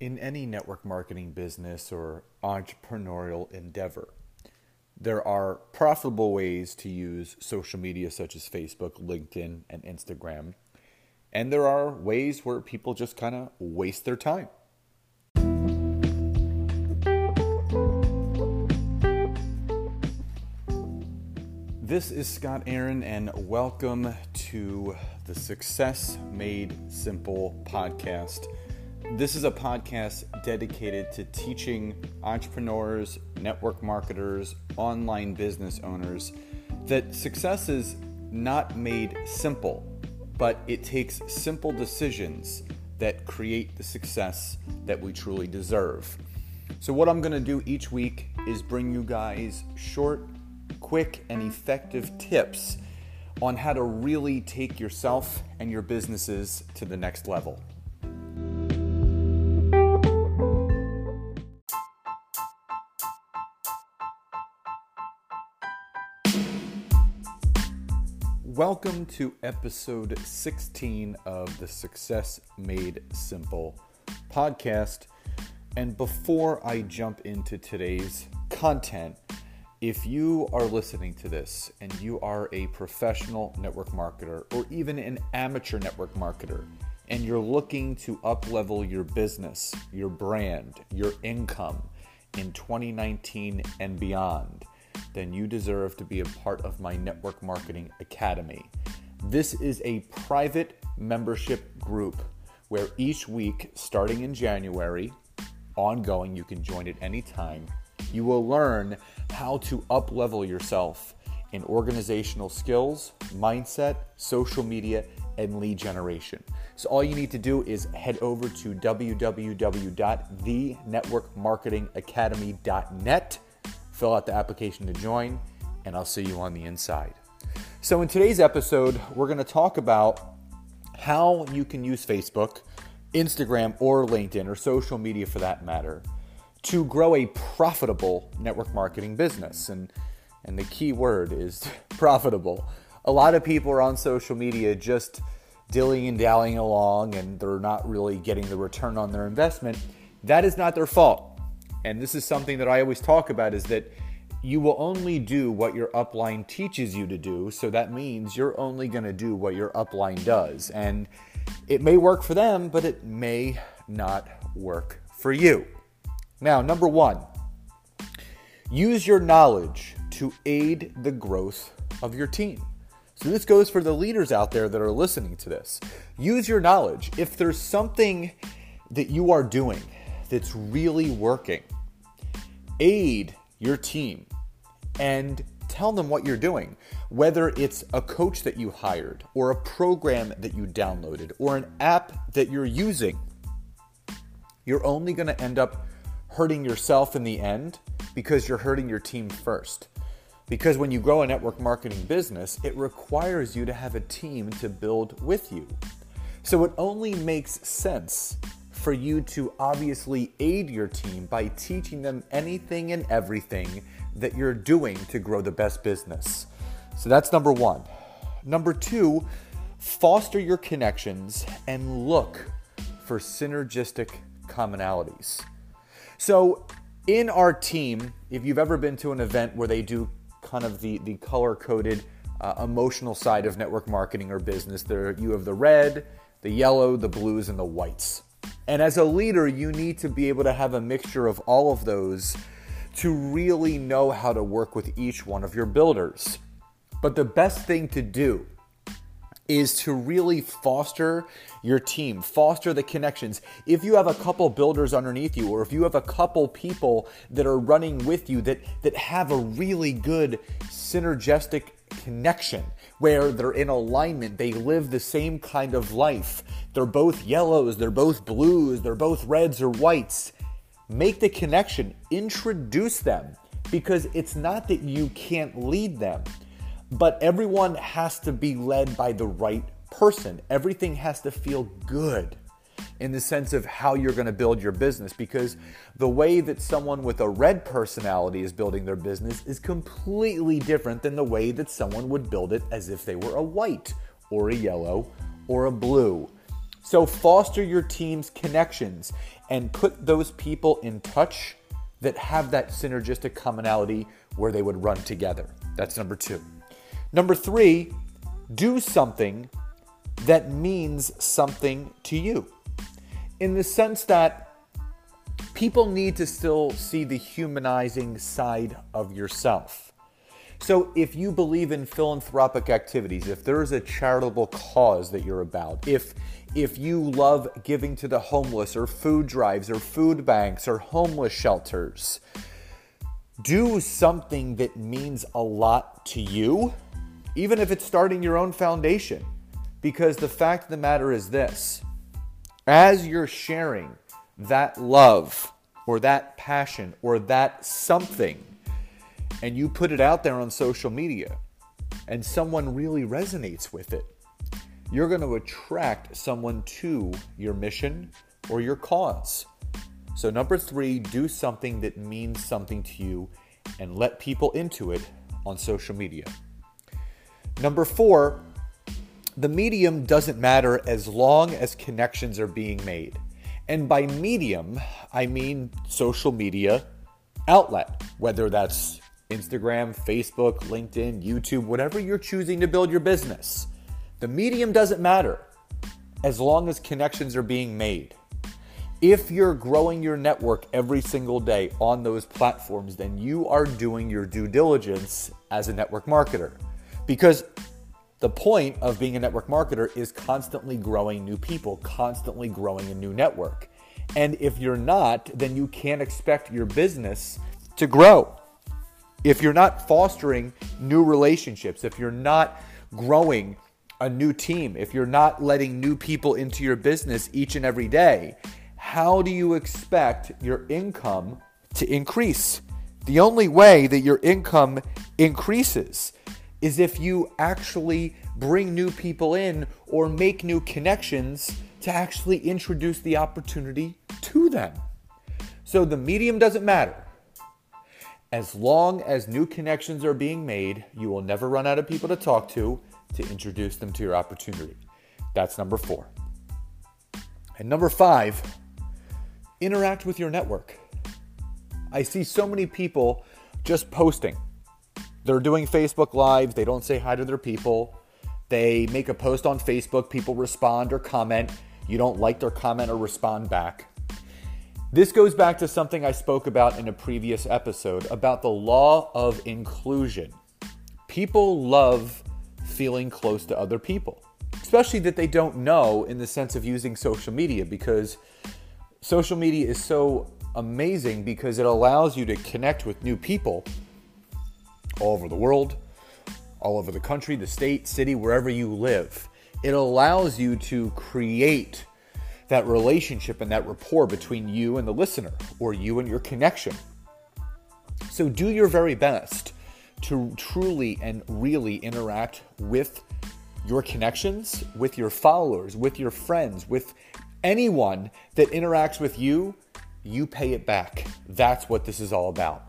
In any network marketing business or entrepreneurial endeavor, there are profitable ways to use social media such as Facebook, LinkedIn, and Instagram. And there are ways where people just kind of waste their time. This is Scott Aaron, and welcome to the Success Made Simple podcast. This is a podcast dedicated to teaching entrepreneurs, network marketers, online business owners that success is not made simple, but it takes simple decisions that create the success that we truly deserve. So what I'm going to do each week is bring you guys short, quick, and effective tips on how to really take yourself and your businesses to the next level. Welcome to episode 16 of the Success Made Simple podcast. And before I jump into today's content, if you are listening to this and you are a professional network marketer or even an amateur network marketer, and you're looking to uplevel your business, your brand, your income in 2019 and beyond, then you deserve to be a part of my Network Marketing Academy. This is a private membership group where each week, starting in January, ongoing, you can join at any time, you will learn how to up-level yourself in organizational skills, mindset, social media, and lead generation. So all you need to do is head over to www.thenetworkmarketingacademy.net. Fill out the application to join, and I'll see you on the inside. So in today's episode, we're going to talk about how you can use Facebook, Instagram, or LinkedIn, or social media for that matter, to grow a profitable network marketing business. And the key word is profitable. A lot of people are on social media just dillying and dallying along, and they're not really getting the return on their investment. That is not their fault. And this is something that I always talk about, is that you will only do what your upline teaches you to do. So that means you're only going to do what your upline does. And it may work for them, but it may not work for you. Now, number one, use your knowledge to aid the growth of your team. So this goes for the leaders out there that are listening to this. Use your knowledge. If there's something that you are doing that's really working, aid your team and tell them what you're doing, whether it's a coach that you hired or a program that you downloaded or an app that you're using. You're only going to end up hurting yourself in the end because you're hurting your team first. Because when you grow a network marketing business, it requires you to have a team to build with you. So it only makes sense for you to obviously aid your team by teaching them anything and everything that you're doing to grow the best business. So that's number one. Number two, foster your connections and look for synergistic commonalities. So in our team, if you've ever been to an event where they do kind of the color-coded emotional side of network marketing or business, you have the red, the yellow, the blues, and the whites. And as a leader, you need to be able to have a mixture of all of those to really know how to work with each one of your builders. But the best thing to do is to really foster your team, foster the connections. If you have a couple builders underneath you, or if you have a couple people that are running with you that have a really good synergistic connection, where they're in alignment, they live the same kind of life, they're both yellows, they're both blues, they're both reds or whites, make the connection, introduce them, because it's not that you can't lead them, but everyone has to be led by the right person. Everything has to feel good in the sense of how you're going to build your business, because the way that someone with a red personality is building their business is completely different than the way that someone would build it as if they were a white or a yellow or a blue. So foster your team's connections and put those people in touch that have that synergistic commonality where they would run together. That's number two. Number three, do something that means something to you, in the sense that people need to still see the humanizing side of yourself. So if you believe in philanthropic activities, if there is a charitable cause that you're about, if you love giving to the homeless or food drives or food banks or homeless shelters, do something that means a lot to you, even if it's starting your own foundation. Because the fact of the matter is this: as you're sharing that love or that passion or that something, and you put it out there on social media, and someone really resonates with it, you're going to attract someone to your mission or your cause. So number three, do something that means something to you and let people into it on social media. Number four, the medium doesn't matter as long as connections are being made. And by medium, I mean social media outlet, whether that's Instagram, Facebook, LinkedIn, YouTube, whatever you're choosing to build your business. The medium doesn't matter as long as connections are being made. If you're growing your network every single day on those platforms, then you are doing your due diligence as a network marketer. Because the point of being a network marketer is constantly growing new people, constantly growing a new network. And if you're not, then you can't expect your business to grow. If you're not fostering new relationships, if you're not growing a new team, if you're not letting new people into your business each and every day, how do you expect your income to increase? The only way that your income increases is if you actually bring new people in or make new connections to actually introduce the opportunity to them. So the medium doesn't matter. As long as new connections are being made, you will never run out of people to talk to introduce them to your opportunity. That's number four. And number five, interact with your network. I see so many people just posting. They're doing Facebook Lives. They don't say hi to their people. They make a post on Facebook. People respond or comment. You don't like their comment or respond back. This goes back to something I spoke about in a previous episode about the law of inclusion. People love feeling close to other people, especially that they don't know, in the sense of using social media, because social media is so amazing because it allows you to connect with new people all over the world, all over the country, the state, city, wherever you live. It allows you to create that relationship and that rapport between you and the listener, or you and your connection. So do your very best to truly and really interact with your connections, with your followers, with your friends, with anyone that interacts with you. You pay it back. That's what this is all about.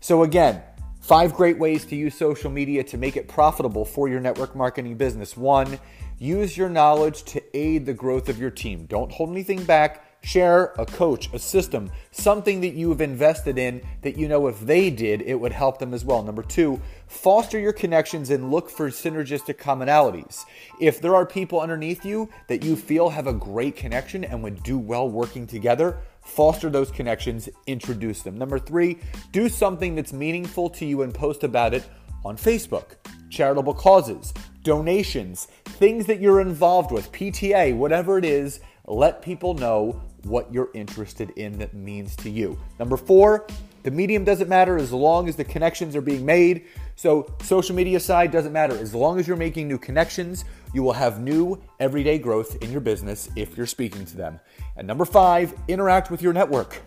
So again, 5 great ways to use social media to make it profitable for your network marketing business. 1, use your knowledge to aid the growth of your team. Don't hold anything back. Share a coach, a system, something that you've invested in that you know if they did, it would help them as well. 2, foster your connections and look for synergistic commonalities. If there are people underneath you that you feel have a great connection and would do well working together, foster those connections, introduce them. 3, do something that's meaningful to you and post about it on Facebook. Charitable causes, donations, things that you're involved with, PTA, whatever it is, let people know what you're interested in that means to you. 4, the medium doesn't matter as long as the connections are being made. So social media side doesn't matter. As long as you're making new connections, you will have new everyday growth in your business if you're speaking to them. And 5, interact with your network.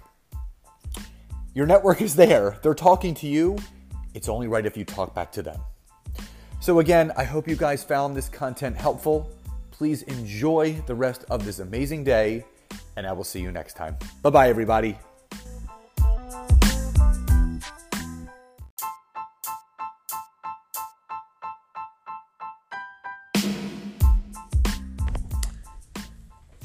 Your network is there. They're talking to you. It's only right if you talk back to them. So again, I hope you guys found this content helpful. Please enjoy the rest of this amazing day, and I will see you next time. Bye-bye, everybody.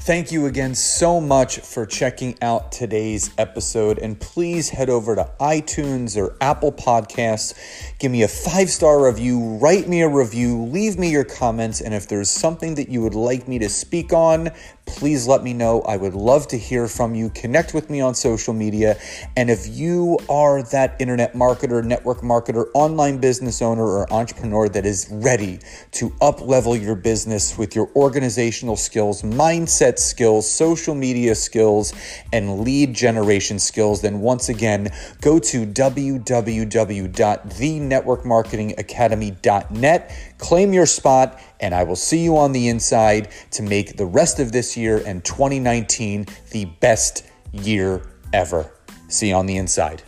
Thank you again so much for checking out today's episode, and please head over to iTunes or Apple Podcasts, give me a 5-star review, write me a review, leave me your comments, and if there's something that you would like me to speak on, please let me know. I would love to hear from you. Connect with me on social media, and if you are that internet marketer, network marketer, online business owner, or entrepreneur that is ready to up-level your business with your organizational skills, mindset skills, social media skills, and lead generation skills, then once again, go to www.thenetworkmarketingacademy.net, claim your spot, and I will see you on the inside to make the rest of this year and 2019 the best year ever. See you on the inside.